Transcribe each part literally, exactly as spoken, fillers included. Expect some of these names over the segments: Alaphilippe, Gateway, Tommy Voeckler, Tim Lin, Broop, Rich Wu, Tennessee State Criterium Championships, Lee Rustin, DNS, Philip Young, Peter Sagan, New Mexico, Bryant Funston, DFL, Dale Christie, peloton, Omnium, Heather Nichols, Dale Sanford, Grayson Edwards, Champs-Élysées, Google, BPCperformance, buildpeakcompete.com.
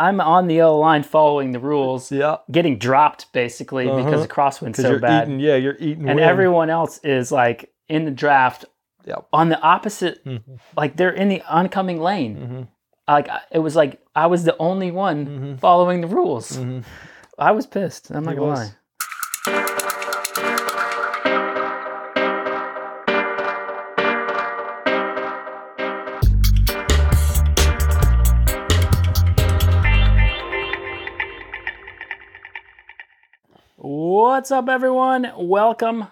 I'm on the yellow line following the rules, yeah. getting dropped basically uh-huh. because the crosswind's so you're bad. Eating, yeah, you're eating And wind. Everyone else is like in the draft yep. on the opposite, mm-hmm. like they're in the oncoming lane. Mm-hmm. Like It was like I was the only one mm-hmm. following the rules. Mm-hmm. I was pissed. I'm not going to lie. What's up, everyone? Welcome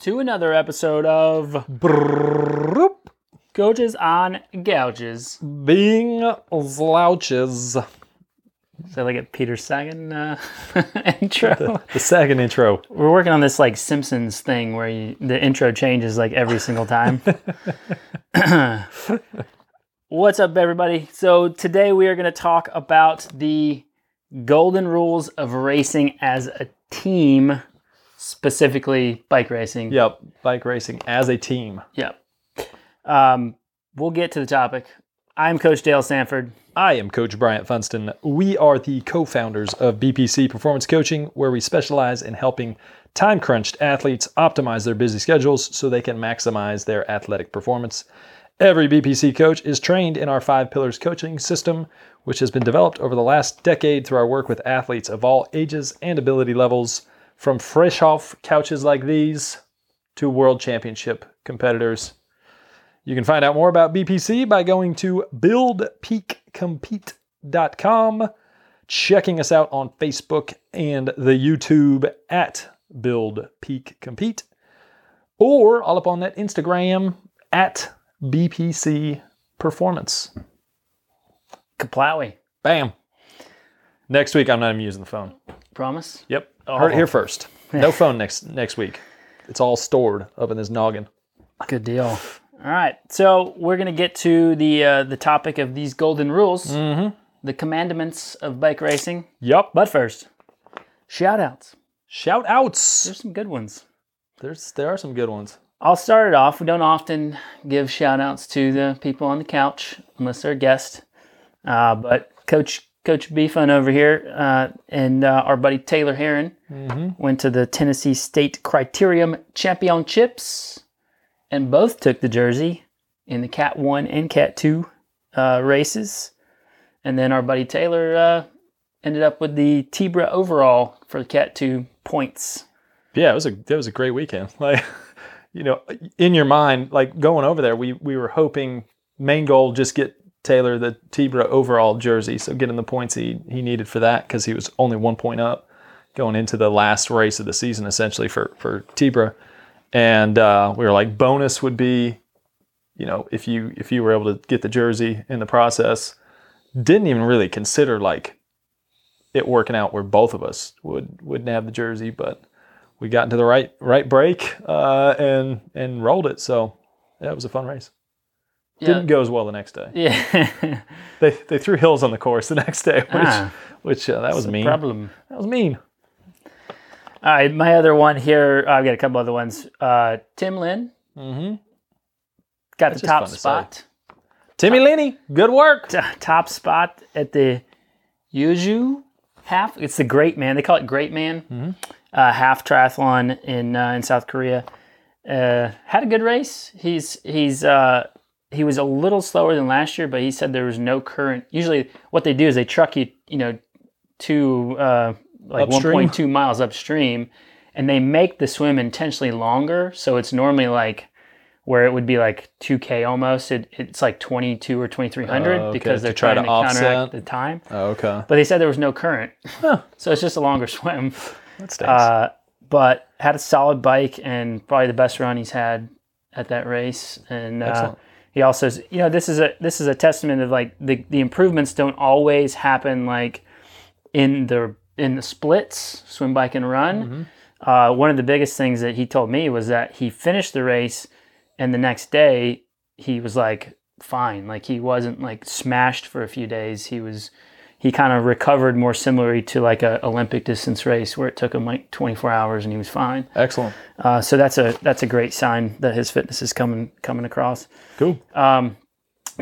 to another episode of Broop. Coaches on Gouges. Being slouches. So like a Peter Sagan uh, intro. The, the Sagan intro. We're working on this like Simpsons thing where you, the intro changes like every single time. What's up, everybody? So today we are going to talk about the golden rules of racing as a team, specifically bike racing. Yep, bike racing as a team. Yep. Um, we'll get to the topic. I'm Coach Dale Sanford. I am Coach Bryant Funston. We are the co-founders of B P C Performance Coaching, where we specialize in helping time-crunched athletes optimize their busy schedules so they can maximize their athletic performance. Every B P C coach is trained in our Five Pillars coaching system, which has been developed over the last decade through our work with athletes of all ages and ability levels, from fresh off couches like these to world championship competitors. You can find out more about B P C by going to build peak compete dot com, checking us out on Facebook and the YouTube at build peak compete, or all up on that Instagram at B P C Performance. Kaplowy. Bam. Next week, I'm not even using the phone. Promise? Yep. Oh. Heard it here first. No phone next next week. It's all stored up in this noggin. Good deal. All right. So we're going to get to the uh, the topic of these golden rules, mm-hmm. the commandments of bike racing. Yep. But first, shout outs. Shout outs. There's some good ones. There's There are some good ones. I'll start it off. We don't often give shout-outs to the people on the couch unless they're a guest. Uh, but Coach Coach Beefun over here uh, and uh, our buddy Taylor Heron mm-hmm. went to the Tennessee State Criterium Championships and both took the jersey in the Cat one and Cat two uh, races. And then our buddy Taylor uh, ended up with the T I B R A overall for the Cat two points. Yeah, it was a that was a great weekend. Like. You know, in your mind, like going over there, we, we were hoping main goal just get Taylor the T I B R A overall jersey, so getting the points he, he needed for that because he was only one point up going into the last race of the season, essentially for for T I B R A, and uh, we were like bonus would be, you know, if you if you were able to get the jersey in the process. Didn't even really consider like it working out where both of us would would nab the jersey, but. We got into the right right break uh, and and rolled it. So that yeah, was a fun race. Yeah. Didn't go as well the next day. Yeah, they they threw hills on the course the next day, which ah, which uh, that was mean. Problem. That was mean. All right, my other one here. I've got a couple other ones. Uh, Tim Lin mm-hmm. got That's the top spot. To Timmy Lenny, good work. T- top spot at the Yoju Half. It's the Great Man. They call it Great Man. Mm-hmm. Uh, half triathlon in uh, in South Korea. Uh, had a good race. He's he's uh, he was a little slower than last year, but he said there was no current. Usually, what they do is they truck you, you know, to uh, like one point two miles upstream, and they make the swim intentionally longer. So it's normally like where it would be like two K almost. It, it's like twenty-two or twenty-three hundred uh, okay. because they're to trying try to, to counteract the time. Oh, okay. But they said there was no current, huh. so it's just a longer swim. That stinks. Uh, but had a solid bike and probably the best run he's had at that race. And uh, he also, you know, this is a this is a testament of like the, the improvements don't always happen like in the in the splits, swim, bike, and run. Mm-hmm. Uh, one of the biggest things that he told me was that he finished the race, and the next day he was like fine, like he wasn't like smashed for a few days. He was. He kind of recovered more similarly to like a Olympic distance race where it took him like twenty-four hours and he was fine. Excellent. Uh, so that's a that's a great sign that his fitness is coming coming across. Cool. Um,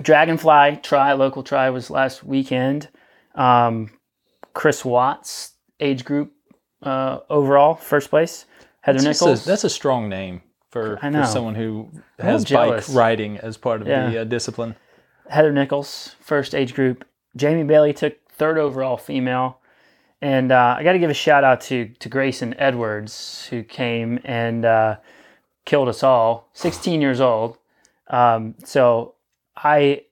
Dragonfly tri, local tri was last weekend. Um, Chris Watts, age group uh, overall, first place. Heather that's Nichols. A, that's a strong name for, for someone who has bike riding as part of yeah. the uh, discipline. Heather Nichols, first age group. Jamie Bailey took third overall female. And uh, I got to give a shout out to to Grayson Edwards, who came and uh, killed us all. sixteen years old. Um, so I,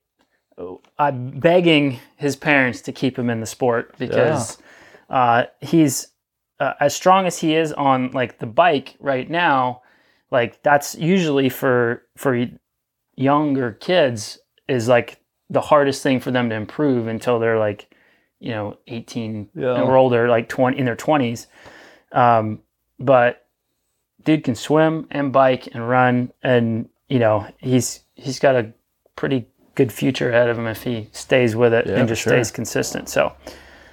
I'm begging his parents to keep him in the sport because yeah. uh, he's uh, as strong as he is on like the bike right now. Like that's usually for for younger kids is like the hardest thing for them to improve until they're like, you know, eighteen yeah. or older, like twenty in their twenties. Um, but dude can swim and bike and run, and you know he's he's got a pretty good future ahead of him if he stays with it yeah, and just sure. stays consistent. So,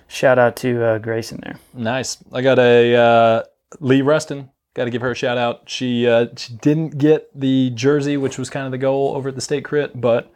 shout out to uh, Grayson there. Nice. I got a uh, Lee Rustin. Got to give her a shout out. She uh, she didn't get the jersey, which was kind of the goal over at the state crit, but.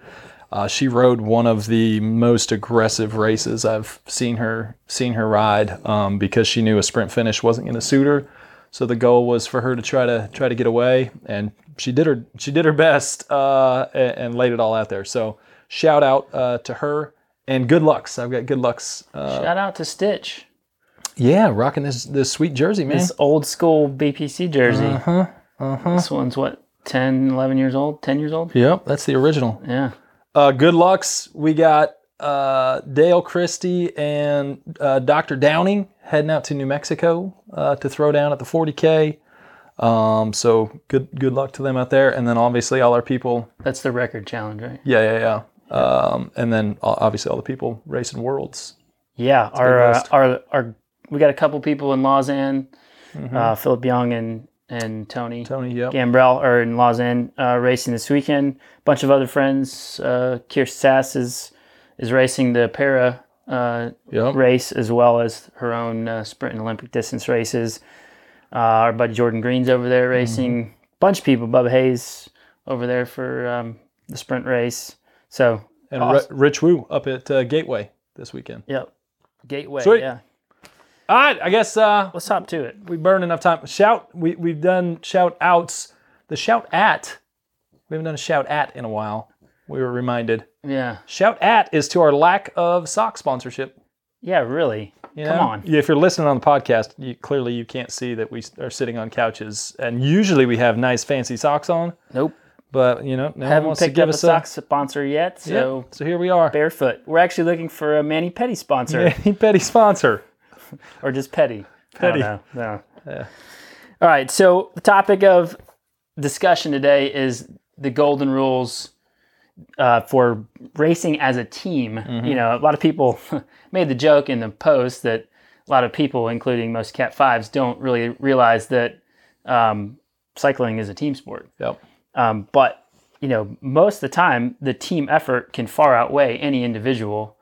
Uh, she rode one of the most aggressive races I've seen her seen her ride um, because she knew a sprint finish wasn't going to suit her. So the goal was for her to try to try to get away, and she did her she did her best uh, and, and laid it all out there. So shout out uh, to her and good lucks. I've got good lucks. Uh, shout out to Stitch. Yeah, rocking this this sweet jersey, man. This old school B P C jersey. Uh huh. Uh huh. This one's what ten, eleven years old, ten years old. Yep, that's the original. Yeah. Uh, good lucks. We got uh, Dale Christie and uh, Doctor Downing heading out to New Mexico uh, to throw down at the forty K. Um, so good good luck to them out there. And then obviously all our people. That's the record challenge, right? Yeah, yeah, yeah. yeah. Um, and then obviously all the people racing worlds. Yeah, our, uh, our our we got a couple people in Lausanne, mm-hmm. uh, Philip Young and. and Tony, Tony yep. Gambrell are in Lausanne uh, racing this weekend. A bunch of other friends. Uh, Kirsten Sass is, is racing the para uh, yep. race as well as her own uh, sprint and Olympic distance races. Uh, our buddy Jordan Green's over there racing. Mm-hmm. Bunch of people. Bubba Hayes over there for um, the sprint race. So And awesome. R- Rich Wu up at uh, Gateway this weekend. Yep. Gateway, Sweet. yeah. All right, I guess uh, let's hop to it. We burned enough time. Shout, we we've done shout outs. The shout at, we haven't done a shout at in a while. We were reminded. Yeah. Shout at is to our lack of sock sponsorship. Yeah, really. You Come know? on. If you're listening on the podcast, you, clearly you can't see that we are sitting on couches, and usually we have nice fancy socks on. Nope. But you know, no haven't one wants picked to give up us a sock sponsor yet. So yep. so here we are, barefoot. We're actually looking for a Manny Petty sponsor. Manny Petty sponsor. Or just petty. Petty. I don't know. No. Yeah. All right. So the topic of discussion today is the golden rules uh, for racing as a team. Mm-hmm. You know, a lot of people made the joke in the post that a lot of people, including most Cat fives, don't really realize that um, cycling is a team sport. Yep. Um, but, you know, most of the time, the team effort can far outweigh any individual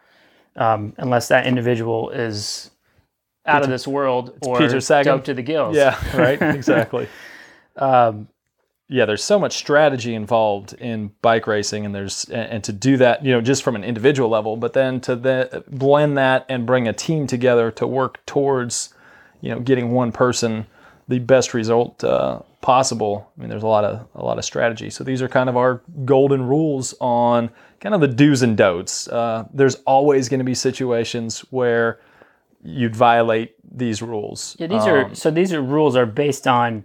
um, unless that individual is... out Peter, of this world or Peter Sagan. Dope to the gills. Yeah, right, exactly. um, yeah, there's so much strategy involved in bike racing, and there's and to do that, you know, just from an individual level, but then to the, blend that and bring a team together to work towards, you know, getting one person the best result uh, possible. I mean, there's a lot of a lot of strategy. So these are kind of our golden rules on kind of the do's and don'ts. Uh, there's always going to be situations where you'd violate these rules. Yeah, these um, are so. These are rules are based on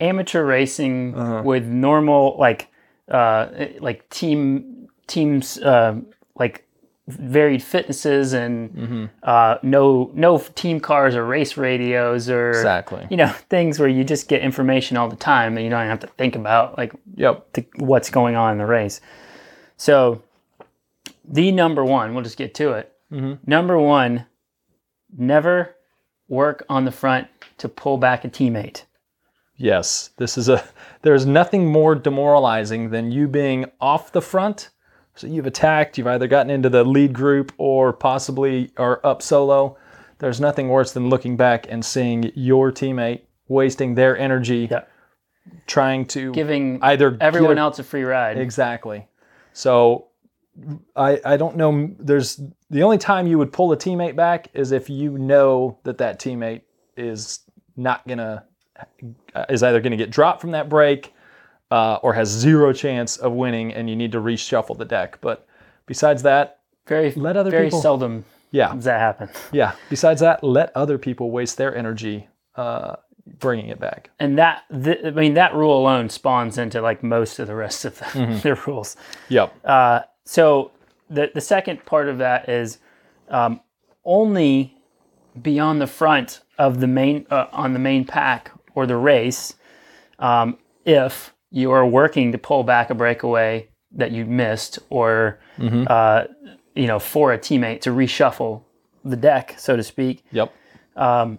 amateur racing uh-huh. with normal like, uh, like team teams uh, like varied fitnesses and mm-hmm. uh, no no team cars or race radios or exactly you know things where you just get information all the time that you don't have to think about like yep the, what's going on in the race. So the number one, we'll just get to it. Mm-hmm. Number one. Never work on the front to pull back a teammate. Yes, this is a. There's nothing more demoralizing than you being off the front. So you've attacked, you've either gotten into the lead group or possibly are up solo. There's nothing worse than looking back and seeing your teammate wasting their energy yeah. trying to... Giving either everyone else a free ride. Exactly. So I, I don't know. There's the only time you would pull a teammate back is if you know that that teammate is not gonna is either gonna get dropped from that break uh, or has zero chance of winning, and you need to reshuffle the deck. But besides that, very let other very people, seldom yeah does that happen. Yeah. Besides that, let other people waste their energy uh, bringing it back. And that th- I mean that rule alone spawns into like most of the rest of the, mm-hmm. their rules. Yep. Uh, So the the second part of that is um, only beyond the front of the main uh, on the main pack or the race um, if you are working to pull back a breakaway that you missed or mm-hmm. uh, you know for a teammate to reshuffle the deck, so to speak. Yep. Um,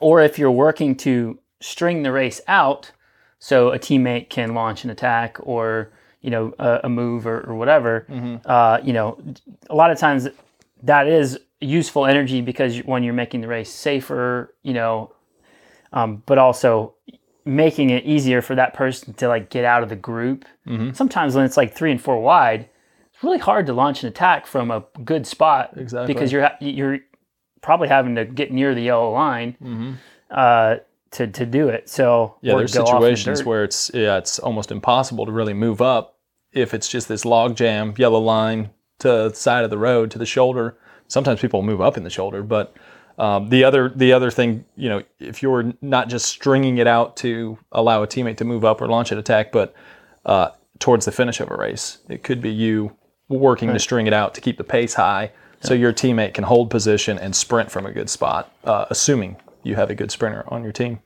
or if you're working to string the race out so a teammate can launch an attack or you know, a, a move or, or whatever, mm-hmm. uh, you know, a lot of times that is useful energy because when you're making the race safer, you know, um, but also making it easier for that person to like get out of the group. Mm-hmm. Sometimes when it's like three and four wide, it's really hard to launch an attack from a good spot exactly. because you're, you're probably having to get near the yellow line, mm-hmm. uh, to, to do it. So yeah, there's situations the where it's, yeah, it's almost impossible to really move up. If it's just this log jam, yellow line to the side of the road, to the shoulder, sometimes people move up in the shoulder. But um, the other the other thing, you know, if you're not just stringing it out to allow a teammate to move up or launch an attack, but uh, towards the finish of a race, it could be you working right. to string it out to keep the pace high yeah. so your teammate can hold position and sprint from a good spot, uh, assuming you have a good sprinter on your team.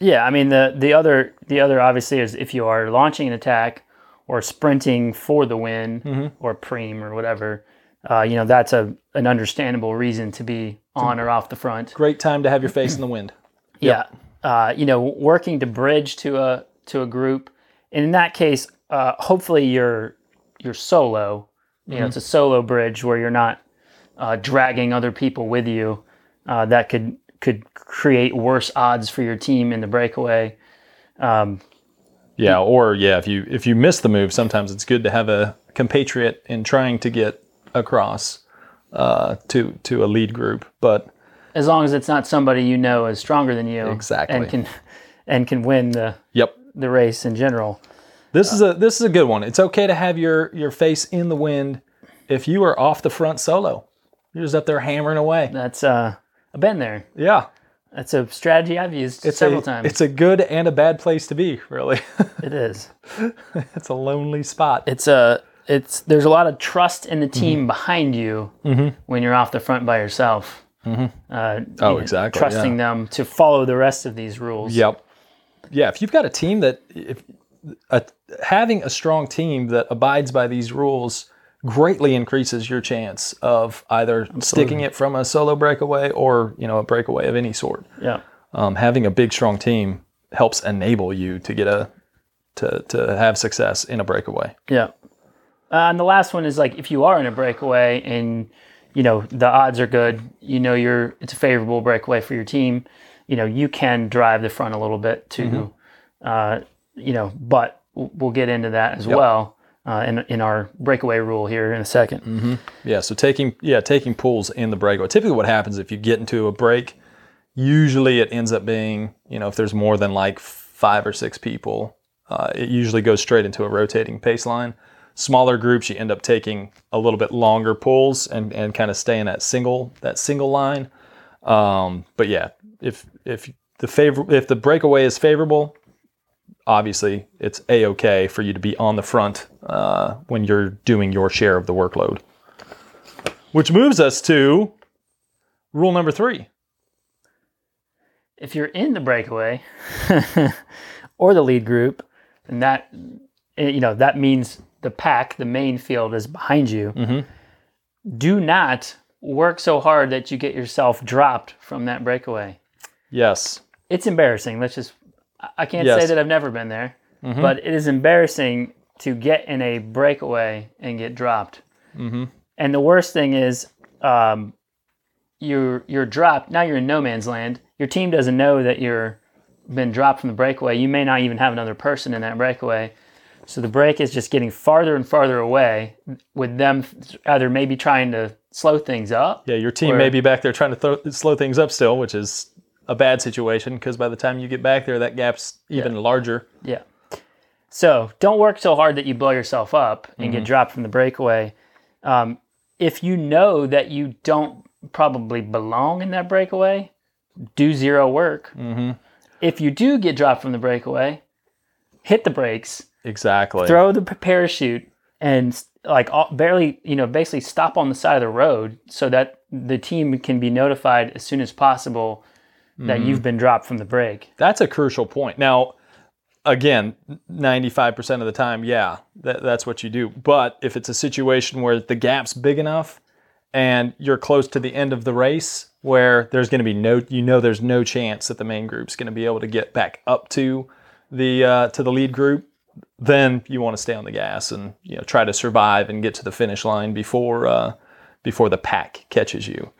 Yeah, I mean, the the other the other obviously is if you are launching an attack, or sprinting for the win, mm-hmm. or preem or whatever, uh, you know, that's a an understandable reason to be on or off the front. Great time to have your face in the wind. Yep. Yeah, uh, you know, working to bridge to a to a group, and in that case, uh, hopefully you're you're solo. You mm-hmm. know, it's a solo bridge where you're not uh, dragging other people with you. Uh, that could could create worse odds for your team in the breakaway. Um, Yeah, or yeah, if you if you miss the move, sometimes it's good to have a compatriot in trying to get across uh, to to a lead group. But as long as it's not somebody you know is stronger than you, exactly, and can and can win the yep. the race in general. This uh, is a this is a good one. It's okay to have your your face in the wind if you are off the front solo. You're just up there hammering away. That's uh, I've been there. Yeah. That's a strategy I've used it's several a, times. It's a good and a bad place to be, really. It is. It's a lonely spot. It's a it's there's a lot of trust in the team mm-hmm. behind you mm-hmm. when you're off the front by yourself. Mm-hmm. Uh, oh, you know, exactly. Trusting yeah. them to follow the rest of these rules. Yep. Yeah, if you've got a team that if a, having a strong team that abides by these rules greatly increases your chance of either Absolutely. Sticking it from a solo breakaway or, you know, a breakaway of any sort. Yeah. Um, having a big, strong team helps enable you to get a, to, to have success in a breakaway. Yeah. Uh, and the last one is like, if you are in a breakaway and, you know, the odds are good, you know, you're, it's a favorable breakaway for your team, you know, you can drive the front a little bit too, mm-hmm. uh, you know, but we'll get into that as yep. well. Uh, in in our breakaway rule here in a second. Mm-hmm. Yeah, so taking yeah taking pulls in the breakaway. Typically what happens if you get into a break, usually it ends up being, you know, if there's more than like five or six people, uh, it usually goes straight into a rotating pace line. Smaller groups, you end up taking a little bit longer pulls and, and kind of staying that single that single line. Um, but yeah, if if the favor if the breakaway is favorable, obviously it's a-okay for you to be on the front uh, when you're doing your share of the workload. Which moves us to rule number three. If you're in the breakaway or the lead group, and that, you know, that means the pack, the main field is behind you. Mm-hmm. Do not work so hard that you get yourself dropped from that breakaway. Yes. It's embarrassing. Let's just I can't yes. say that I've never been there, mm-hmm. but it is embarrassing to get in a breakaway and get dropped. Mm-hmm. And the worst thing is um, you're you're dropped. Now you're in no man's land. Your team doesn't know that you're been dropped from the breakaway. You may not even have another person in that breakaway. So the break is just getting farther and farther away, with them either maybe trying to slow things up. Yeah, your team or, may be back there trying to throw, slow things up still, which is a bad situation because by the time you get back there, that gap's even yeah. larger. Yeah. So don't work so hard that you blow yourself up and mm-hmm. get dropped from the breakaway. Um, if you know that you don't probably belong in that breakaway, do zero work. Mm-hmm. If you do get dropped from the breakaway, hit the brakes. Exactly. Throw the parachute and like all, barely, you know, basically stop on the side of the road so that the team can be notified as soon as possible that mm-hmm. you've been dropped from the break. That's a crucial point. Now, again, ninety-five percent of the time, yeah, that, that's what you do. But if it's a situation where the gap's big enough and you're close to the end of the race where there's going to be no, you know, there's no chance that the main group's going to be able to get back up to the uh, to the lead group, then you want to stay on the gas and, you know, try to survive and get to the finish line before uh, before the pack catches you.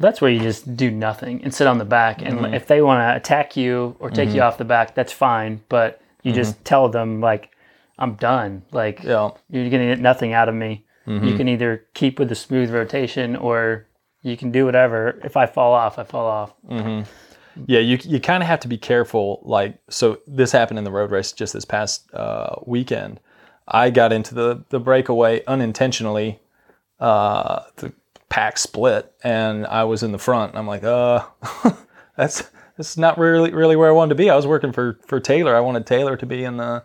That's where you just do nothing and sit on the back. And mm-hmm. if they want to attack you or take mm-hmm. you off the back, that's fine. But you mm-hmm. just tell them, like, I'm done. Like, yeah. you're going to get nothing out of me. Mm-hmm. You can either keep with the smooth rotation or you can do whatever. If I fall off, I fall off. Mm-hmm. Yeah, you you kind of have to be careful. Like, so this happened in the road race just this past uh, weekend. I got into the, the breakaway unintentionally. Uh, the pack split, and I was in the front. And I'm like, uh, that's that's not really really where I wanted to be. I was working for for Taylor. I wanted Taylor to be in the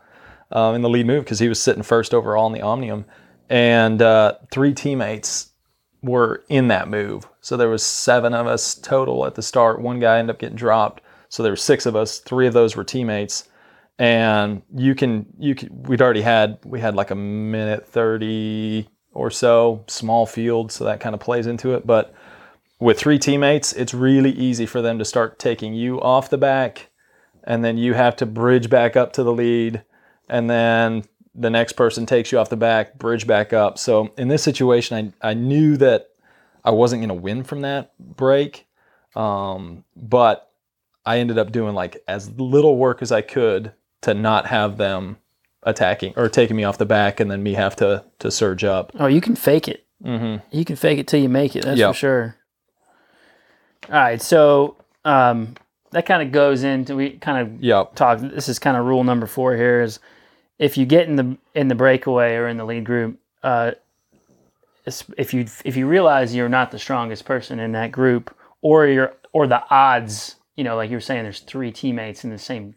uh, in the lead move because he was sitting first overall in the Omnium, and uh, three teammates were in that move. So there was seven of us total at the start. One guy ended up getting dropped. So there were six of us. Three of those were teammates, and you can you can, we'd already had we had like a minute thirty. Or so, small field, so that kind of plays into it. But with three teammates, it's really easy for them to start taking you off the back, and then you have to bridge back up to the lead, and then the next person takes you off the back, bridge back up. So in this situation, I, I knew that I wasn't going to win from that break, um, but I ended up doing like as little work as I could to not have them attacking or taking me off the back and then me have to to surge up. Oh, you can fake it. Mm-hmm. You can fake it till you make it. That's yep. for sure. All right. So um, that kind of goes into, we kind of yep. talk, this is kind of rule number four here is if you get in the, in the breakaway or in the lead group, uh, if you, if you realize you're not the strongest person in that group or you're, or the odds, you know, like you were saying, there's three teammates in the same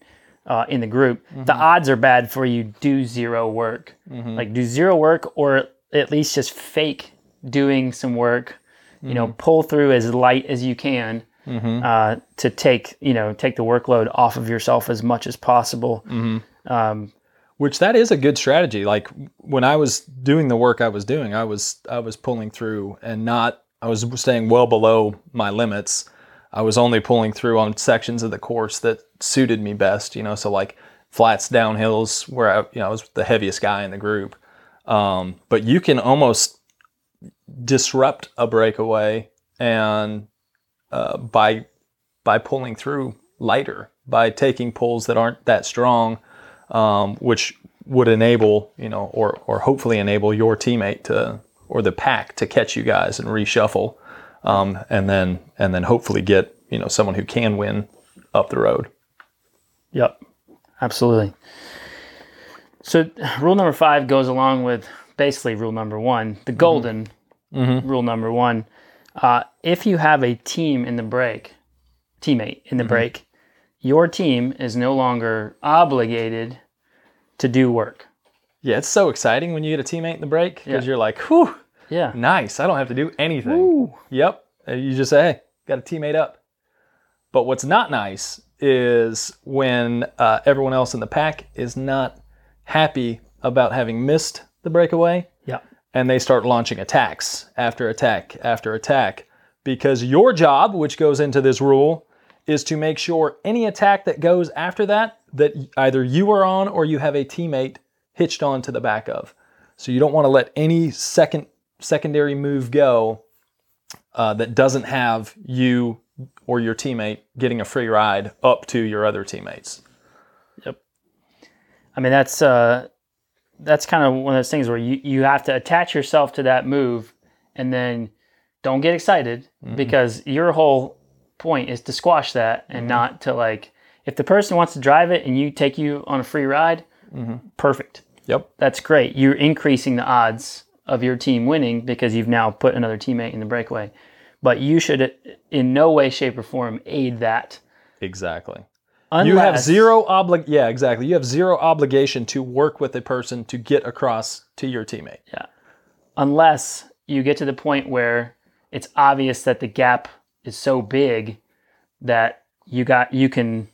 Uh, in the group, mm-hmm. the odds are bad for you. Do zero work. Mm-hmm. Like do zero work or at least just fake doing some work, mm-hmm. you know, pull through as light as you can mm-hmm. uh, to take, you know, take the workload off of yourself as much as possible. Mm-hmm. Um, Which that is a good strategy. Like when I was doing the work I was doing, I was, I was pulling through and not, I was staying well below my limits. I was only pulling through on sections of the course that suited me best, you know, so like flats, downhills where I, you know, I was the heaviest guy in the group. Um, but you can almost disrupt a breakaway and uh, by, by pulling through lighter, by taking pulls that aren't that strong, um, which would enable, you know, or, or hopefully enable your teammate to, or the pack to catch you guys and reshuffle. Um, and then, and then hopefully get, you know, someone who can win up the road. Yep. Absolutely. So rule number five goes along with basically rule number one, the golden mm-hmm. rule number one. Uh, if you have a team in the break, teammate in the mm-hmm. break, your team is no longer obligated to do work. Yeah. It's so exciting when you get a teammate in the break because yeah. you're like, whew. Yeah. Nice. I don't have to do anything. Woo. Yep. You just say, hey, got a teammate up. But what's not nice is when uh, everyone else in the pack is not happy about having missed the breakaway. Yeah. And they start launching attacks after attack after attack because your job, which goes into this rule, is to make sure any attack that goes after that, that either you are on or you have a teammate hitched on to the back of. So you don't want to let any second secondary move go uh, that doesn't have you or your teammate getting a free ride up to your other teammates. Yep. I mean, that's uh, that's kind of one of those things where you, you have to attach yourself to that move and then don't get excited mm-hmm. because your whole point is to squash that and mm-hmm. not to like, if the person wants to drive it and you take you on a free ride, mm-hmm. perfect. Yep. That's great. You're increasing the odds of your team winning because you've now put another teammate in the breakaway. But you should in no way, shape, or form aid that. Exactly. Unless, you have zero obli- yeah, exactly. You have zero obligation to work with a person to get across to your teammate. Yeah. Unless you get to the point where it's obvious that the gap is so big that you got you can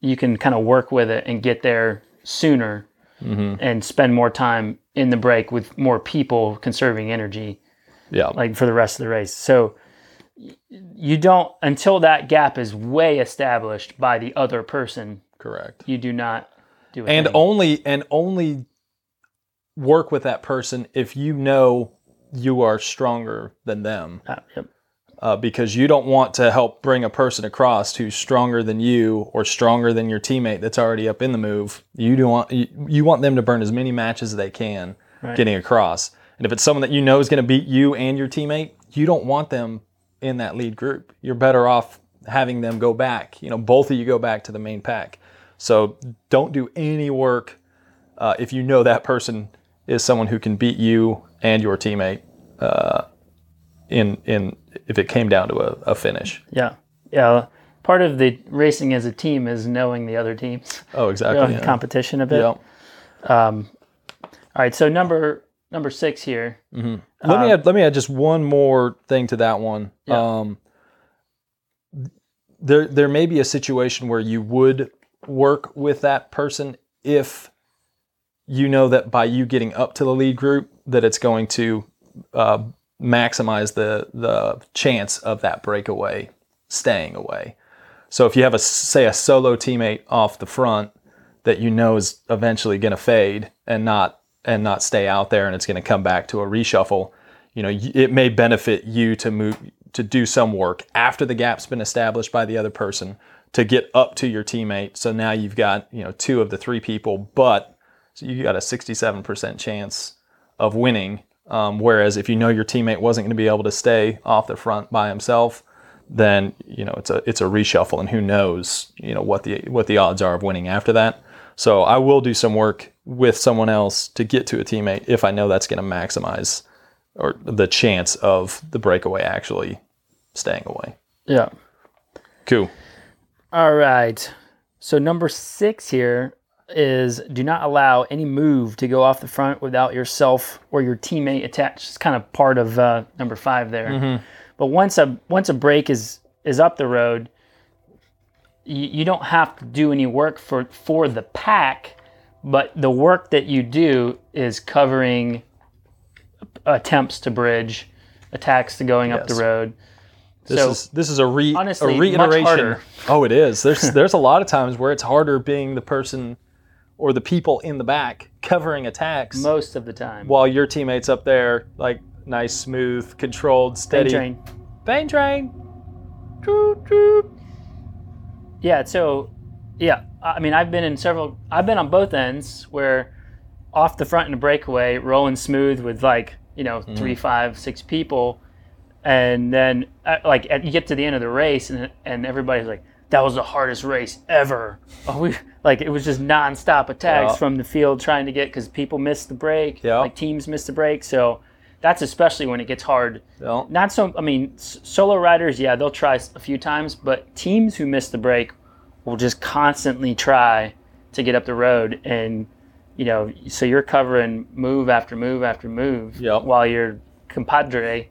you can kind of work with it and get there sooner mm-hmm. and spend more time in the break with more people conserving energy. Yeah. Like for the rest of the race. So you don't, until that gap is way established by the other person. Correct. You do not do it. And only, and only work with that person if you know you are stronger than them. Ah, yep. Uh, because you don't want to help bring a person across who's stronger than you or stronger than your teammate that's already up in the move. You don't want, you, you want them to burn as many matches as they can right. getting across. And if it's someone that you know is going to beat you and your teammate, you don't want them in that lead group. You're better off having them go back. You know, both of you go back to the main pack. So don't do any work uh, if you know that person is someone who can beat you and your teammate uh, in in if it came down to a, a finish. Yeah, yeah. Part of the racing as a team is knowing the other teams. Oh, exactly. Knowing yeah. competition a bit. Yeah. Um, all right. So number. Number six here. Mm-hmm. Let um, me add, let me add just one more thing to that one. Yeah. Um, there there may be a situation where you would work with that person if you know that by you getting up to the lead group that it's going to uh, maximize the the chance of that breakaway staying away. So if you have a say a solo teammate off the front that you know is eventually going to fade and not. and not stay out there and it's going to come back to a reshuffle, you know, it may benefit you to move, to do some work after the gap's been established by the other person to get up to your teammate. So now you've got, you know, two of the three people, but so you got a sixty-seven percent chance of winning. Um, whereas if you know your teammate wasn't going to be able to stay off the front by himself, then, you know, it's a, it's a reshuffle and who knows, you know, what the, what the odds are of winning after that. So I will do some work with someone else to get to a teammate if I know that's going to maximize or the chance of the breakaway actually staying away. Yeah. Cool. All right. So number six here is do not allow any move to go off the front without yourself or your teammate attached. It's kind of part of uh, number five there. Mm-hmm. But once a once a break is, is up the road, you don't have to do any work for, for the pack, but the work that you do is covering attempts to bridge, attacks to going yes. up the road. This so, is this is a re honestly, a reiteration. Much harder. Oh, it is. There's there's a lot of times where it's harder being the person or the people in the back covering attacks most of the time. While your teammates up there, like nice, smooth, controlled, steady. Bane train. Bane train. Droop, droop. Yeah, so, yeah, I mean, I've been in several, I've been on both ends where off the front in a breakaway, rolling smooth with like, you know, mm-hmm. three, five, six people. And then, uh, like, at, you get to the end of the race and and everybody's like, that was the hardest race ever. Oh, we Like, it was just nonstop attacks yeah. from the field trying to get, because people missed the break, yeah. like teams missed the break. So that's especially when it gets hard. Yeah. Not so, I mean, solo riders, yeah, they'll try a few times, but teams who miss the break will just constantly try to get up the road. And, you know, so you're covering move after move after move yep. while your compadre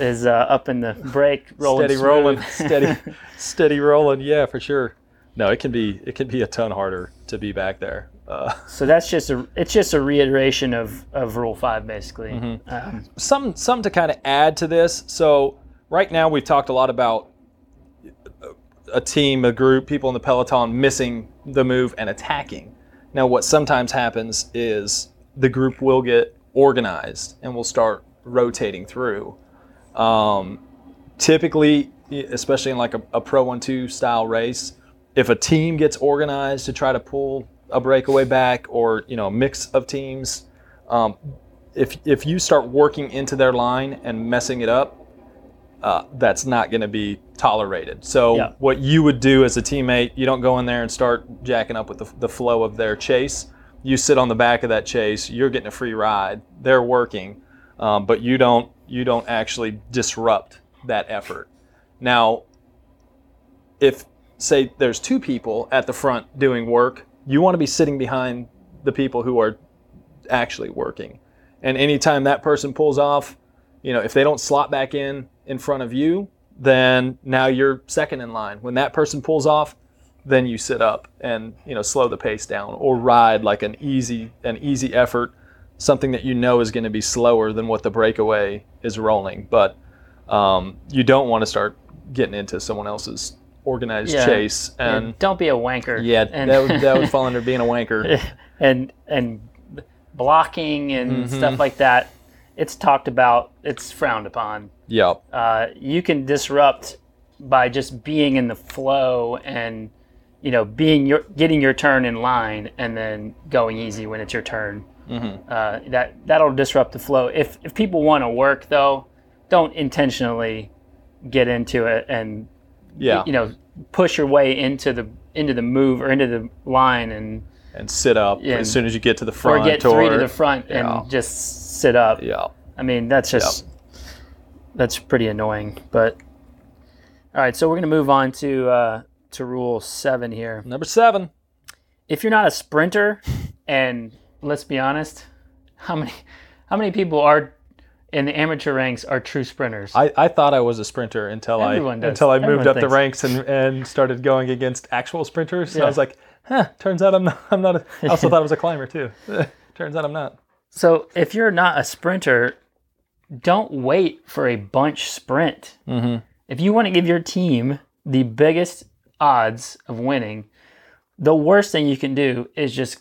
is uh, up in the break, rolling Steady smooth. rolling, steady, steady rolling. Yeah, for sure. No, it can be, it can be a ton harder to be back there. Uh, so that's just a it's just a reiteration of, of Rule Five, basically. Mm-hmm. Um, some some to kind of add to this. So right now we've talked a lot about a team, a group, people in the peloton missing the move and attacking. Now what sometimes happens is the group will get organized and will start rotating through. Um, typically, especially in like a, a Pro one two style race, if a team gets organized to try to pull a breakaway back or, you know, a mix of teams. Um, if if you start working into their line and messing it up, uh, that's not going to be tolerated. So yeah. what you would do as a teammate, you don't go in there and start jacking up with the, the flow of their chase. You sit on the back of that chase. You're getting a free ride. They're working, um, but you don't you don't actually disrupt that effort. Now, if say there's two people at the front doing work, you want to be sitting behind the people who are actually working. And anytime that person pulls off, you know, if they don't slot back in in front of you, then now you're second in line. When that person pulls off, then you sit up and, you know, slow the pace down or ride like an easy an easy effort, something that you know is going to be slower than what the breakaway is rolling. But um, you don't want to start getting into someone else's organized yeah. chase. And yeah, don't be a wanker. Yeah, and that, would, that would fall under being a wanker. And and blocking and mm-hmm. stuff like that, it's talked about, it's frowned upon. Yeah. Uh, you can disrupt by just being in the flow and, you know, being your getting your turn in line and then going easy when it's your turn. Mm-hmm. Uh, that that'll disrupt the flow. If if people want to work though, don't intentionally get into it and yeah. you know, push your way into the into the move or into the line and and sit up and, as soon as you get to the front. Or get three or, to the front yeah. and just sit up. Yeah. I mean, that's just, yeah. that's pretty annoying. But, all right, so we're going to move on to uh, to rule seven here. Number seven. If you're not a sprinter, and let's be honest, how many how many people are in the amateur ranks are true sprinters? I, I thought I was a sprinter until Everyone I does. until I Everyone moved up thinks. the ranks and, and started going against actual sprinters. Yeah. And I was like, huh, turns out I'm not, I'm not a, I also thought I was a climber too. Turns out I'm not. So if you're not a sprinter, don't wait for a bunch sprint. Mm-hmm. If you want to give your team the biggest odds of winning, the worst thing you can do is just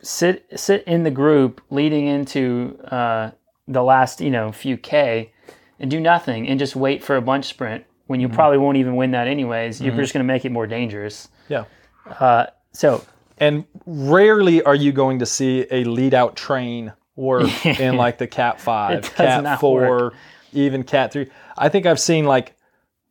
sit sit in the group leading into uh, the last, you know, few K and do nothing and just wait for a bunch sprint when you mm-hmm. probably won't even win that anyways. Mm-hmm. You're just going to make it more dangerous. Yeah. Uh, so, and rarely are you going to see a lead out train work in like the cat five, cat four, work. even cat three. I think I've seen like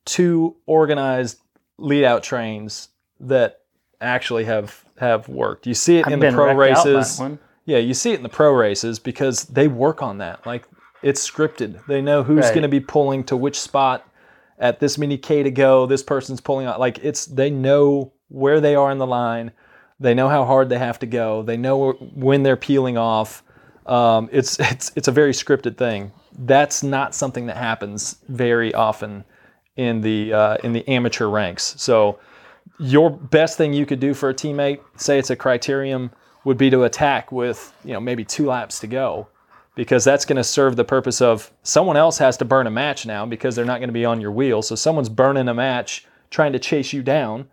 two organized lead out trains that actually have, have worked. You see it I've in the pro races. Yeah. You see it in the pro races because they work on that. Like it's scripted. They know who's right. going to be pulling to which spot at this many K to go. This person's pulling out. Like it's, they know where they are in the line. They know how hard they have to go. They know when they're peeling off. Um, it's it's it's a very scripted thing. That's not something that happens very often in the uh, in the amateur ranks. So your best thing you could do for a teammate, say it's a criterium, would be to attack with, you know, maybe two laps to go, because that's going to serve the purpose of someone else has to burn a match now because they're not going to be on your wheel. So someone's burning a match trying to chase you down.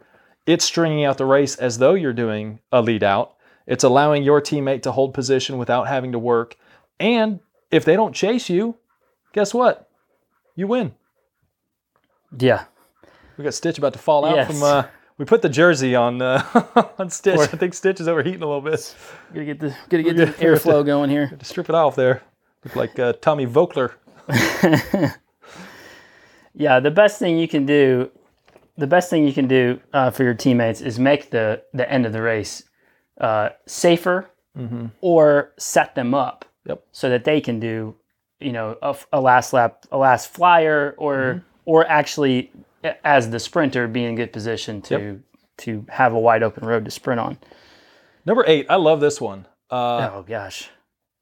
It's stringing out the race as though you're doing a lead out. It's allowing your teammate to hold position without having to work. And if they don't chase you, guess what? You win. Yeah. We got Stitch about to fall out yes. from, uh, we put the jersey on uh, on Stitch. Or, I think Stitch is overheating a little bit. Gotta get the, gotta get the airflow going here. Gotta strip it off there. Look like uh, Tommy Voeckler. Yeah, the best thing you can do The best thing you can do uh, for your teammates is make the, the end of the race uh, safer mm-hmm. or set them up yep. so that they can do, you know, a, a last lap, a last flyer or mm-hmm. or actually as the sprinter be in good position to yep. to have a wide open road to sprint on. Number eight. I love this one. Uh, oh, gosh.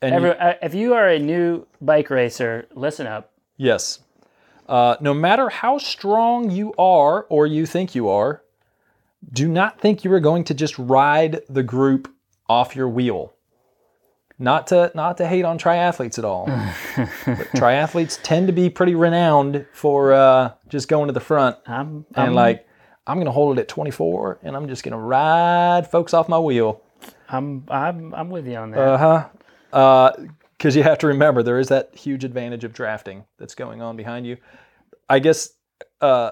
And Every, you, if you are a new bike racer, listen up. Yes. Uh, no matter how strong you are or you think you are, do not think you are going to just ride the group off your wheel. Not to not to hate on triathletes at all. But triathletes tend to be pretty renowned for uh, just going to the front I'm, and I'm, like, I'm going to hold it at twenty-four and I'm just going to ride folks off my wheel. I'm I'm I'm with you on that. Uh-huh. Uh huh. Because you have to remember, there is that huge advantage of drafting that's going on behind you. I guess uh,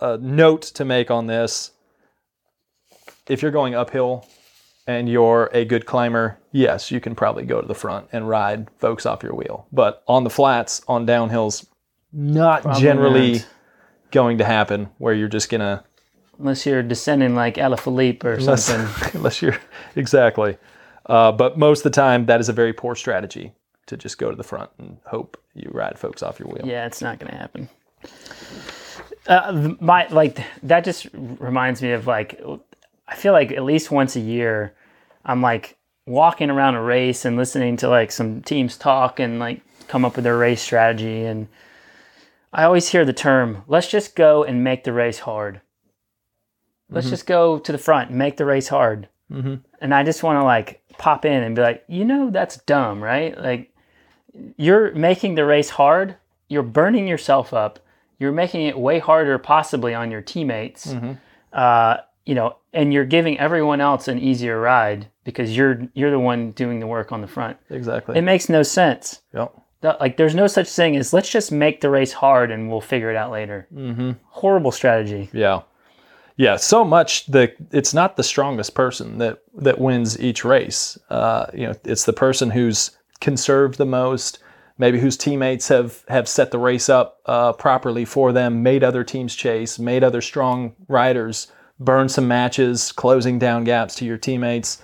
a note to make on this, if you're going uphill and you're a good climber, yes, you can probably go to the front and ride folks off your wheel. But on the flats, on downhills, not probably generally not. going to happen where you're just going to... Unless you're descending like Alaphilippe or unless, something. Unless you're... Exactly. Uh, but most of the time, that is a very poor strategy to just go to the front and hope you ride folks off your wheel. Yeah, it's not going to happen. Uh, my like that just reminds me of like... I feel like at least once a year, I'm like walking around a race and listening to like some teams talk and like come up with their race strategy. And I always hear the term, let's just go and make the race hard. Let's mm-hmm. just go to the front and make the race hard. Mm-hmm. And I just want to like pop in and be like, you know, that's dumb, right? Like you're making the race hard. You're burning yourself up. You're making it way harder possibly on your teammates. Mm-hmm. Uh, you know, and you're giving everyone else an easier ride because you're you're the one doing the work on the front. Exactly. It makes no sense. Yep. Like, there's no such thing as let's just make the race hard and we'll figure it out later. Mm-hmm. Horrible strategy. Yeah. Yeah. So much the it's not the strongest person that that wins each race. Uh, you know, it's the person who's conserved the most, maybe whose teammates have, have set the race up uh, properly for them, made other teams chase, made other strong riders burn some matches, closing down gaps to your teammates.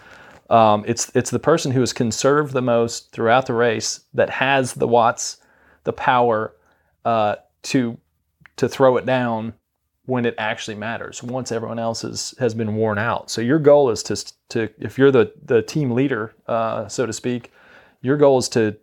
Um, it's it's the person who has conserved the most throughout the race that has the watts, the power uh, to to throw it down when it actually matters. Once everyone else is, has been worn out. So your goal is to to if you're the the team leader, uh, so to speak, your goal is to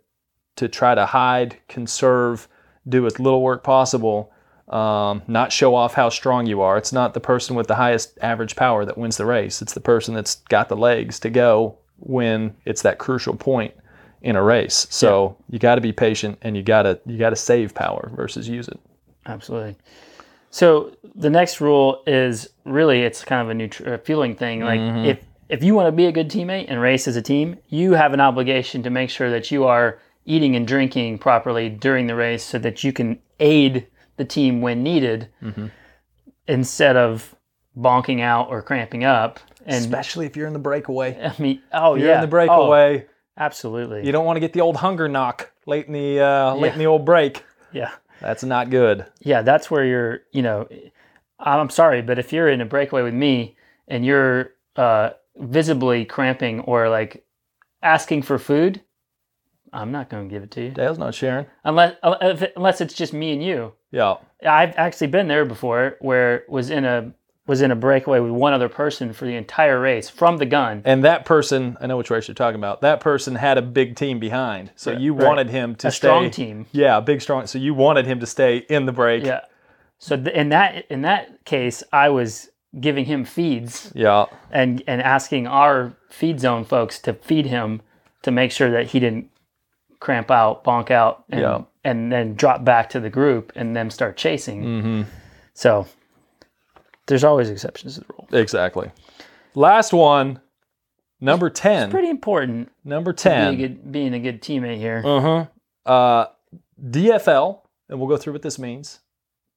to try to hide, conserve, do as little work possible. Um, not show off how strong you are. It's not the person with the highest average power that wins the race. It's the person that's got the legs to go when it's that crucial point in a race. So yeah. You got to be patient and you got to you got to save power versus use it. Absolutely. So the next rule is really it's kind of a nutri- fueling thing. Like mm-hmm. if if you want to be a good teammate and race as a team, you have an obligation to make sure that you are eating and drinking properly during the race so that you can aid the team when needed mm-hmm. instead of bonking out or cramping up. And especially if you're in the breakaway. I mean, oh you're yeah. You're in the breakaway. Oh, absolutely. You don't want to get the old hunger knock late in the, uh, late yeah. in the old break. Yeah. That's not good. Yeah. That's where you're, you know, I'm sorry, but if you're in a breakaway with me and you're, uh, visibly cramping or like asking for food, I'm not going to give it to you. Dale's not sharing. Unless, unless it's just me and you. Yeah. I've actually been there before where was in a was in a breakaway with one other person for the entire race from the gun. And that person, I know which race you're talking about, that person had a big team behind. So right, you wanted right. him to a stay. A strong team. Yeah, big, strong. So you wanted him to stay in the break. Yeah. So th- in that in that case, I was giving him feeds. Yeah. And, and asking our feed zone folks to feed him to make sure that he didn't cramp out, bonk out, and, yeah. and then drop back to the group and then start chasing. Mm-hmm. So there's always exceptions to the rule. Exactly. Last one, number ten. It's pretty important. Number ten. Be a good, being a good teammate here. Uh-huh. Uh, D F L, and we'll go through what this means,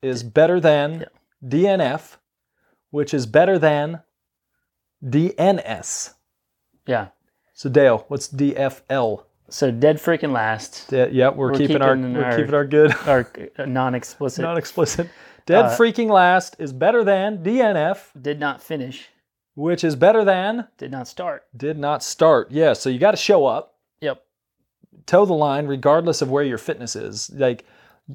is better than yeah. D N F, which is better than D N S. Yeah. So Dale, what's D F L? So dead freaking last. De- yeah, we're, we're keeping, keeping our we're our, keeping our good our non-explicit non-explicit. Dead uh, freaking last is better than D N F. Did not finish. Which is better than did not start. Did not start. Yeah, so you got to show up. Yep. Toe the line regardless of where your fitness is. Like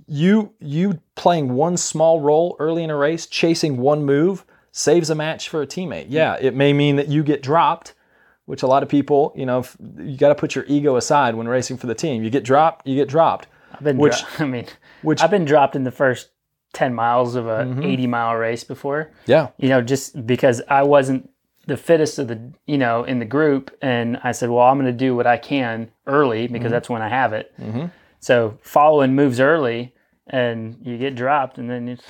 you you playing one small role early in a race, chasing one move saves a match for a teammate. Yeah, it may mean that you get dropped. Which a lot of people, you know, you got to put your ego aside when racing for the team. You get dropped, you get dropped. I've been, which, dro- I mean, which, I've been dropped in the first ten miles of a mm-hmm. eighty mile race before. Yeah, you know, just because I wasn't the fittest of the, you know, in the group, and I said, well, I'm going to do what I can early because mm-hmm. that's when I have it. Mm-hmm. So following moves early, and you get dropped, and then it's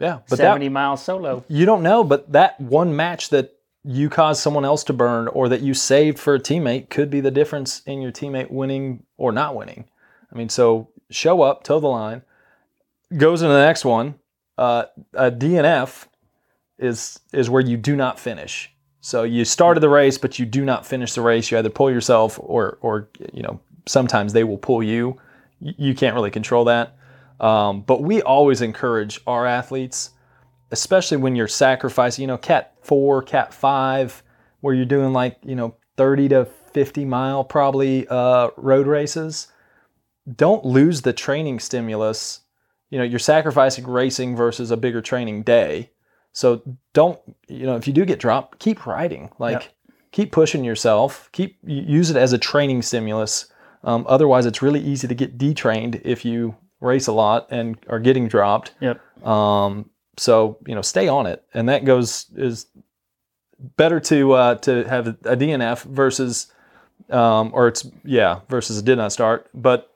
yeah, but seventy that, miles solo. You don't know, but that one match that you caused someone else to burn or that you saved for a teammate could be the difference in your teammate winning or not winning. I mean, so show up, toe the line, goes into the next one. Uh, a D N F is is where you do not finish. So you started the race, but you do not finish the race. You either pull yourself or, or you know, sometimes they will pull you. You can't really control that. Um, but we always encourage our athletes, especially when you're sacrificing, you know, cat four, cat five, where you're doing like, you know, thirty to fifty mile probably uh, road races. Don't lose the training stimulus. You know, you're sacrificing racing versus a bigger training day. So don't, you know, if you do get dropped, keep riding. Like, yep. keep pushing yourself. Keep use it as a training stimulus. Um, otherwise, it's really easy to get detrained if you race a lot and are getting dropped. Yep. Um, so, you know, stay on it. And that goes is better to uh, to have a D N F versus, um, or it's, yeah, versus a did not start. But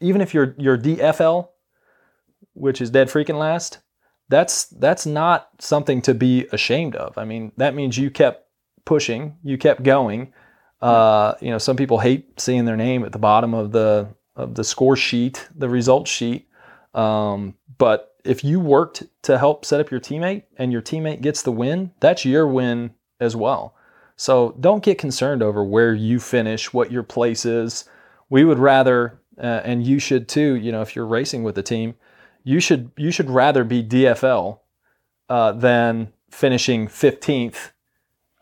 even if you're, you're D F L, which is dead freaking last, that's that's not something to be ashamed of. I mean, that means you kept pushing, you kept going. Uh, you know, some people hate seeing their name at the bottom of the of the score sheet, the results sheet. Um, but if you worked to help set up your teammate and your teammate gets the win, that's your win as well. So don't get concerned over where you finish, what your place is. We would rather, uh, and you should too, you know, if you're racing with the team, you should you should rather be D F L uh, than finishing fifteenth.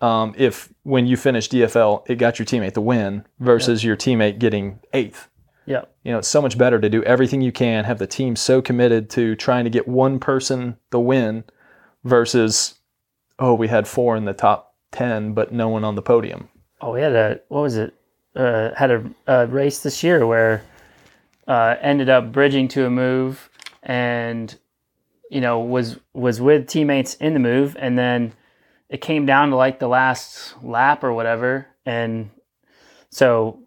Um, if when you finish D F L, it got your teammate the win versus yep. your teammate getting eighth. Yeah, you know, it's so much better to do everything you can, have the team so committed to trying to get one person the win versus, oh, we had four in the top ten, but no one on the podium. Oh, we had a, what was it? Uh, had a, a race this year where uh, ended up bridging to a move and, you know, was was with teammates in the move, and then it came down to like the last lap or whatever. And so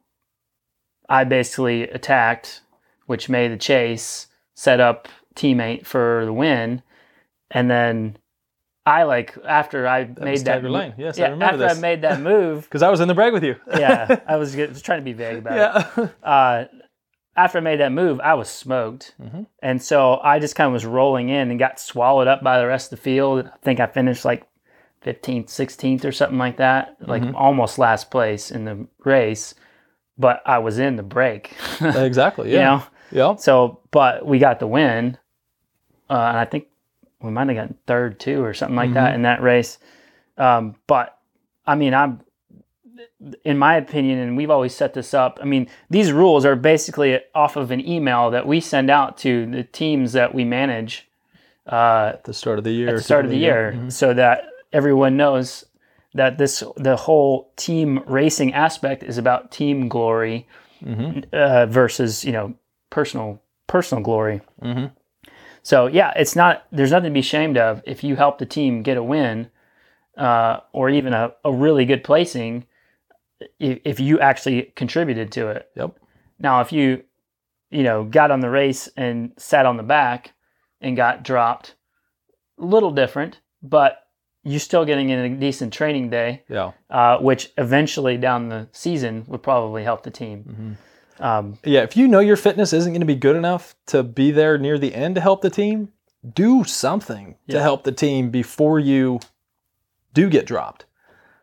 I basically attacked, which made the chase, set up teammate for the win. And then I like, after I that made that, lane. Yes, yeah, I remember after this. I made that move. Cause I was in the break with you. yeah. I was, was trying to be vague about yeah. it. Uh, after I made that move, I was smoked. Mm-hmm. And so I just kind of was rolling in and got swallowed up by the rest of the field. I think I finished like fifteenth, sixteenth or something like that, like mm-hmm. almost last place in the race, but I was in the break. Exactly. Yeah. You know? Yeah. So, but we got the win. Uh, and I think we might've gotten third too or something like mm-hmm. that in that race. Um, but I mean, I'm in my opinion, and we've always set this up. I mean, these rules are basically off of an email that we send out to the teams that we manage, uh, at the start of the year, at the start of the year. year. Mm-hmm. So that everyone knows that this the whole team racing aspect is about team glory mm-hmm. uh, versus, you know, personal personal glory. Mm-hmm. So yeah, it's not there's nothing to be ashamed of if you help the team get a win uh, or even a, a really good placing if, if you actually contributed to it. Yep. Now if you you know got on the race and sat on the back and got dropped, a little different, but you're still getting in a decent training day, yeah. uh, which eventually down the season would probably help the team. Mm-hmm. Um, yeah, if you know your fitness isn't going to be good enough to be there near the end to help the team, do something yeah. to help the team before you do get dropped.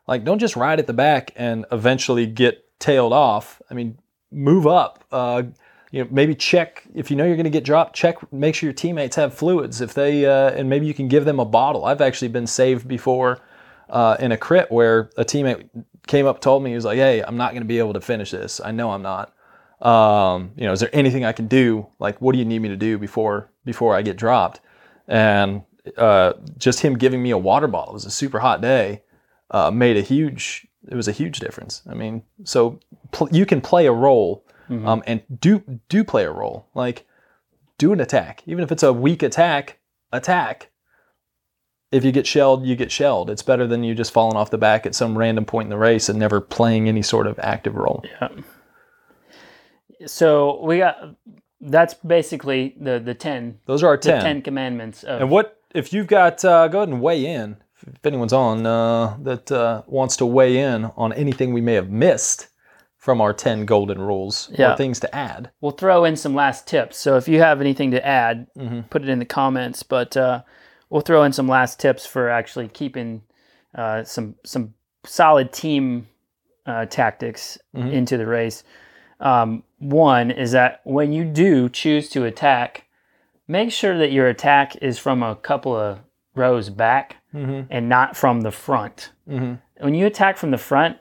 Like, don't just ride at the back and eventually get tailed off. I mean, move up. Uh, you know, maybe check if you know you're going to get dropped. Check, make sure your teammates have fluids. If they uh, and maybe you can give them a bottle. I've actually been saved before uh, in a crit where a teammate came up, told me he was like, "Hey, I'm not going to be able to finish this. I know I'm not. Um, you know, is there anything I can do? Like, what do you need me to do before before I get dropped?" And uh, just him giving me a water bottle. It was a super hot day. Uh, made a huge. It was a huge difference. I mean, so pl- you can play a role. Mm-hmm. Um, and do do play a role. Like, do an attack. Even if it's a weak attack, attack. If you get shelled, you get shelled. It's better than you just falling off the back at some random point in the race and never playing any sort of active role. Yeah. So we got, that's basically the, the ten. Those are our ten. The ten commandments. Of, and what, if you've got, uh, go ahead and weigh in. If anyone's on uh, that uh, wants to weigh in on anything we may have missed from our ten golden rules yeah. or things to add. We'll throw in some last tips. So if you have anything to add, mm-hmm. put it in the comments. But uh, we'll throw in some last tips for actually keeping uh, some some solid team uh, tactics mm-hmm. into the race. Um, one is that when you do choose to attack, make sure that your attack is from a couple of rows back mm-hmm. and not from the front. Mm-hmm. When you attack from the front,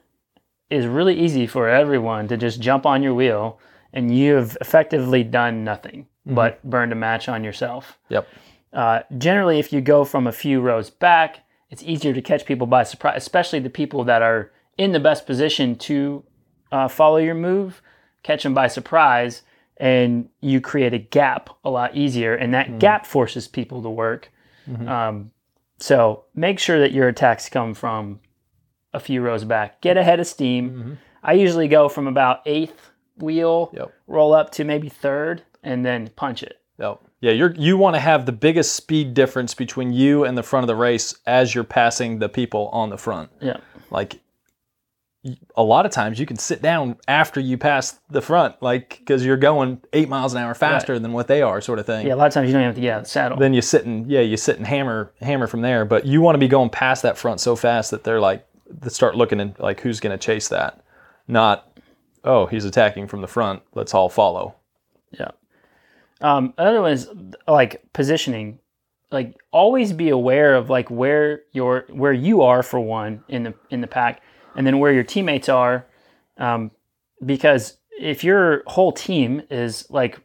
it's really easy for everyone to just jump on your wheel, and you've effectively done nothing mm-hmm. but burned a match on yourself. Yep. Uh, generally, if you go from a few rows back, it's easier to catch people by surprise, especially the people that are in the best position to uh, follow your move, catch them by surprise, and you create a gap a lot easier, and that mm-hmm. gap forces people to work. Mm-hmm. Um, so make sure that your attacks come from a few rows back. Get ahead of steam. Mm-hmm. I usually go from about eighth wheel, yep. roll up to maybe third, and then punch it. Yep. Yeah, you're, you want to have the biggest speed difference between you and the front of the race as you're passing the people on the front. Yeah. Like, a lot of times you can sit down after you pass the front, like, because you're going eight miles an hour faster right. than what they are, sort of thing. Yeah, a lot of times you don't have to get out of the saddle. Then you sit and, yeah, you sit and hammer, hammer from there. But you want to be going past that front so fast that they're like, they start looking at like who's going to chase that, not, oh, he's attacking from the front, let's all follow. Yeah. Um, another one is like positioning. Like, always be aware of like where your where you are for one in the in the pack, and then where your teammates are, um, because if your whole team is like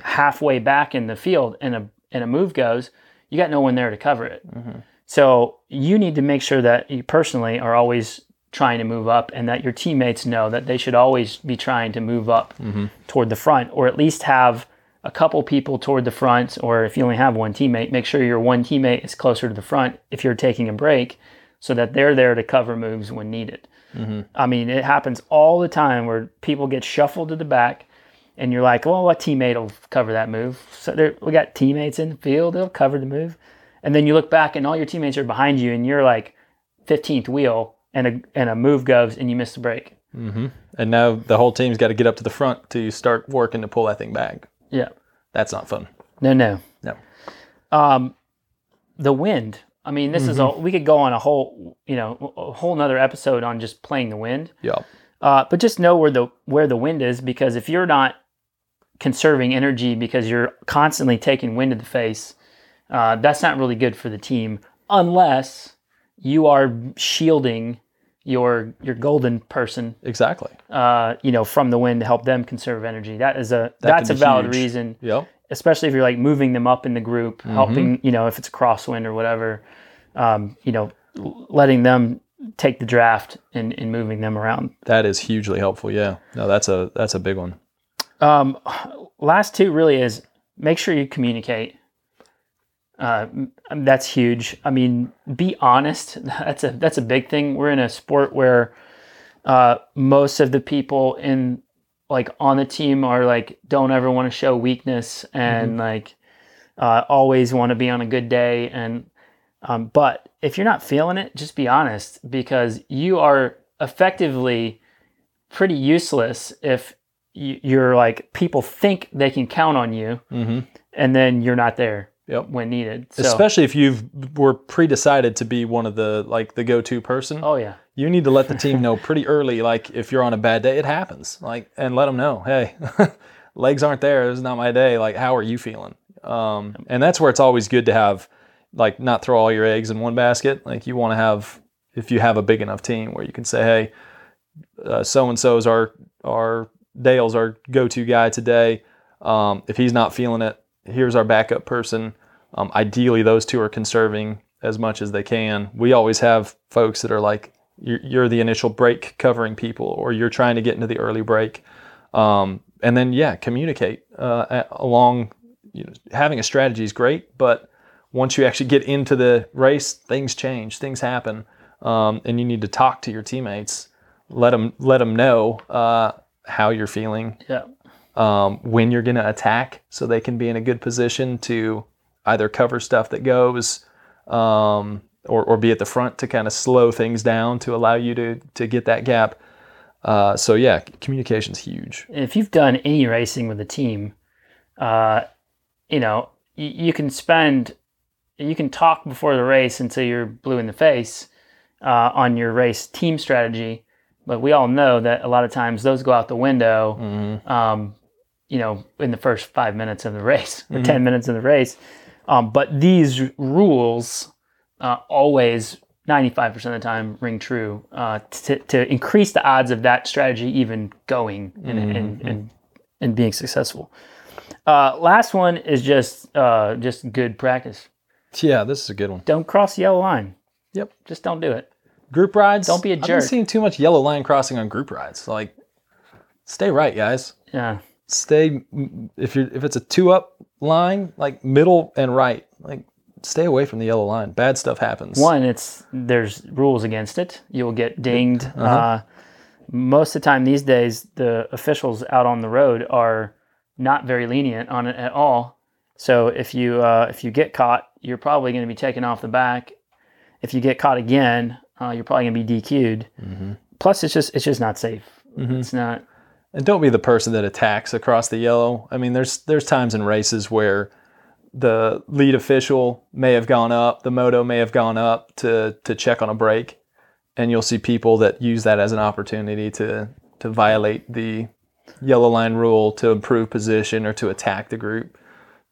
halfway back in the field and a and a move goes, you got no one there to cover it. Mm-hmm. So you need to make sure that you personally are always trying to move up, and that your teammates know that they should always be trying to move up mm-hmm. toward the front, or at least have a couple people toward the front, or if you only have one teammate, make sure your one teammate is closer to the front if you're taking a break, so that they're there to cover moves when needed. Mm-hmm. I mean, it happens all the time where people get shuffled to the back, and you're like, well, what teammate will cover that move? So there, we got teammates in the field, they'll cover the move. And then you look back and all your teammates are behind you, and you're like fifteenth wheel, and a and a move goes, and you miss the break. Mm-hmm. And now the whole team's got to get up to the front to start working to pull that thing back. Yeah. That's not fun. No, no. No. Um, the wind. I mean, this mm-hmm. is all, we could go on a whole, you know, a whole nother episode on just playing the wind. Yeah. Uh, but just know where the, where the wind is, because if you're not conserving energy because you're constantly taking wind to the face, uh, that's not really good for the team, unless you are shielding your your golden person exactly uh you know from the wind to help them conserve energy. That is a that that's a valid huge. reason. Yep. Especially if you're like moving them up in the group, mm-hmm. helping, you know, if it's a crosswind or whatever, um you know, letting them take the draft and, and moving them around. That is hugely helpful. Yeah. No, that's a that's a big one. Um last two really is make sure you communicate. Uh, that's huge. I mean, be honest. That's a, that's a big thing. We're in a sport where, uh, most of the people in like on the team are like, don't ever want to show weakness, and mm-hmm. like, uh, always want to be on a good day. And, um, but if you're not feeling it, just be honest, because you are effectively pretty useless if you're like, people think they can count on you mm-hmm. and then you're not there. Yep. When needed. So. Especially if you were pre-decided to be one of the, like, the go-to person. Oh, yeah. You need to let the team know pretty early, like, if you're on a bad day, it happens. Like, and let them know, hey, legs aren't there. This is not my day. Like, how are you feeling? Um, and that's where it's always good to have, like, not throw all your eggs in one basket. Like, you want to have, if you have a big enough team where you can say, hey, uh, so-and-so's our, our, Dale's our go-to guy today. Um, if he's not feeling it, here's our backup person. Um, ideally, those two are conserving as much as they can. We always have folks that are like, you're, you're the initial break covering people, or you're trying to get into the early break. Um, and then, yeah, communicate uh, along. You know, having a strategy is great, but once you actually get into the race, things change, things happen, um, and you need to talk to your teammates. Let them let them know uh, how you're feeling. Yeah. Um, when you're going to attack, so they can be in a good position to either cover stuff that goes, um, or, or be at the front to kind of slow things down to allow you to, to get that gap. Uh, so yeah, communication's huge. If you've done any racing with a team, uh, you know, you, you can spend, you can talk before the race until you're blue in the face, uh, on your race team strategy. But we all know that a lot of times those go out the window, mm-hmm. um, you know, in the first five minutes of the race or mm-hmm. ten minutes of the race. Um, but these rules uh, always, ninety-five percent of the time, ring true uh, to, to increase the odds of that strategy even going and mm-hmm. and, and, and being successful. Uh, last one is just uh, just good practice. Yeah, this is a good one. Don't cross the yellow line. Yep. Just don't do it. Group rides. Don't be a jerk. I haven't seen too much yellow line crossing on group rides. Like, stay right, guys. Yeah. Stay if you're if it's a two up line, like middle and right. Like, stay away from the yellow line. Bad stuff happens. One, it's there's rules against it. You'll get dinged. Uh-huh. Uh, most of the time these days, the officials out on the road are not very lenient on it at all. So if you uh, if you get caught, you're probably going to be taken off the back. If you get caught again. Uh, you're probably gonna be D Q'd. Mm-hmm. Plus, it's just it's just not safe. Mm-hmm. It's not. And don't be the person that attacks across the yellow. I mean, there's there's times in races where the lead official may have gone up, the moto may have gone up to to check on a break, and you'll see people that use that as an opportunity to to violate the yellow line rule to improve position or to attack the group.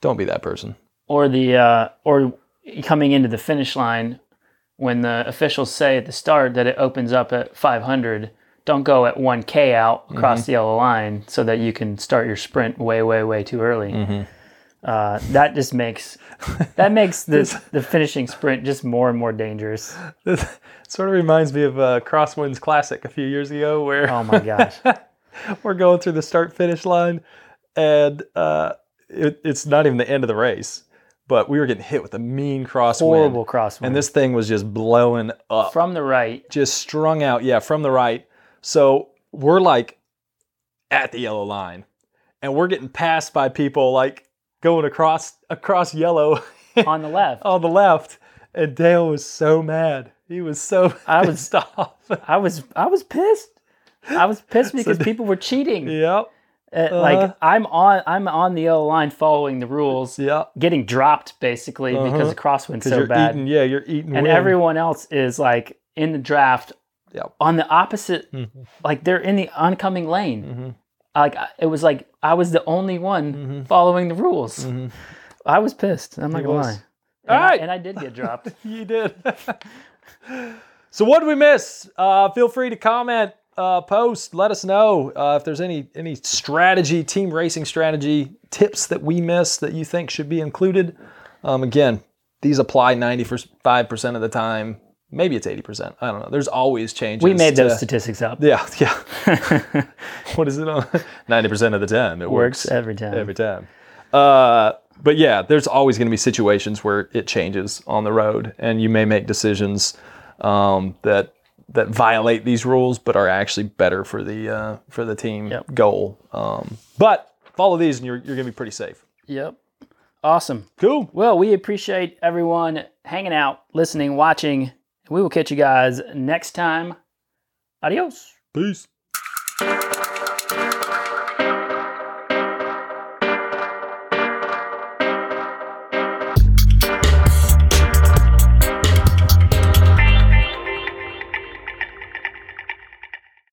Don't be that person. Or the uh, or coming into the finish line. When the officials say at the start that it opens up at five hundred, don't go at one K out across mm-hmm. the yellow line so that you can start your sprint way, way, way too early. Mm-hmm. Uh, that just makes that makes the the finishing sprint just more and more dangerous. This sort of reminds me of uh, Crosswinds Classic a few years ago, where oh my gosh, we're going through the start finish line, and uh, it, it's not even the end of the race. But we were getting hit with a mean crosswind. Horrible crosswind. And this thing was just blowing up. From the right. Just strung out. Yeah, from the right. So we're like at the yellow line. And we're getting passed by people like going across across yellow. On the left. On the left. And Dale was so mad. He was so I was, pissed off. I was, I was pissed. I was pissed because so, people were cheating. Yep. Uh, like I'm on, I'm on the yellow line, following the rules. Yeah, getting dropped basically uh-huh. because the crosswind's so you're bad. Eating, yeah, you're eating. And wind. Everyone else is like in the draft, yep. on the opposite. Mm-hmm. Like they're in the oncoming lane. Mm-hmm. Like it was like I was the only one mm-hmm. following the rules. Mm-hmm. I was pissed. I'm not gonna lie. All right, and I did get dropped. You did. So what did we miss? Uh, feel free to comment. Uh, post, let us know uh, if there's any any strategy, team racing strategy tips that we missed that you think should be included. Um, again, these apply ninety-five percent of the time. Maybe it's eighty percent. I don't know. There's always changes. We made to, those statistics up. Yeah, yeah. What is it on? ninety percent of the time. It works, works every time. Every time. Uh, but yeah, there's always going to be situations where it changes on the road, and you may make decisions um, that that violate these rules, but are actually better for the uh, for the team yep. goal. Um, but follow these, and you're you're gonna be pretty safe. Yep. Awesome. Cool. Well, we appreciate everyone hanging out, listening, watching. We will catch you guys next time. Adios. Peace.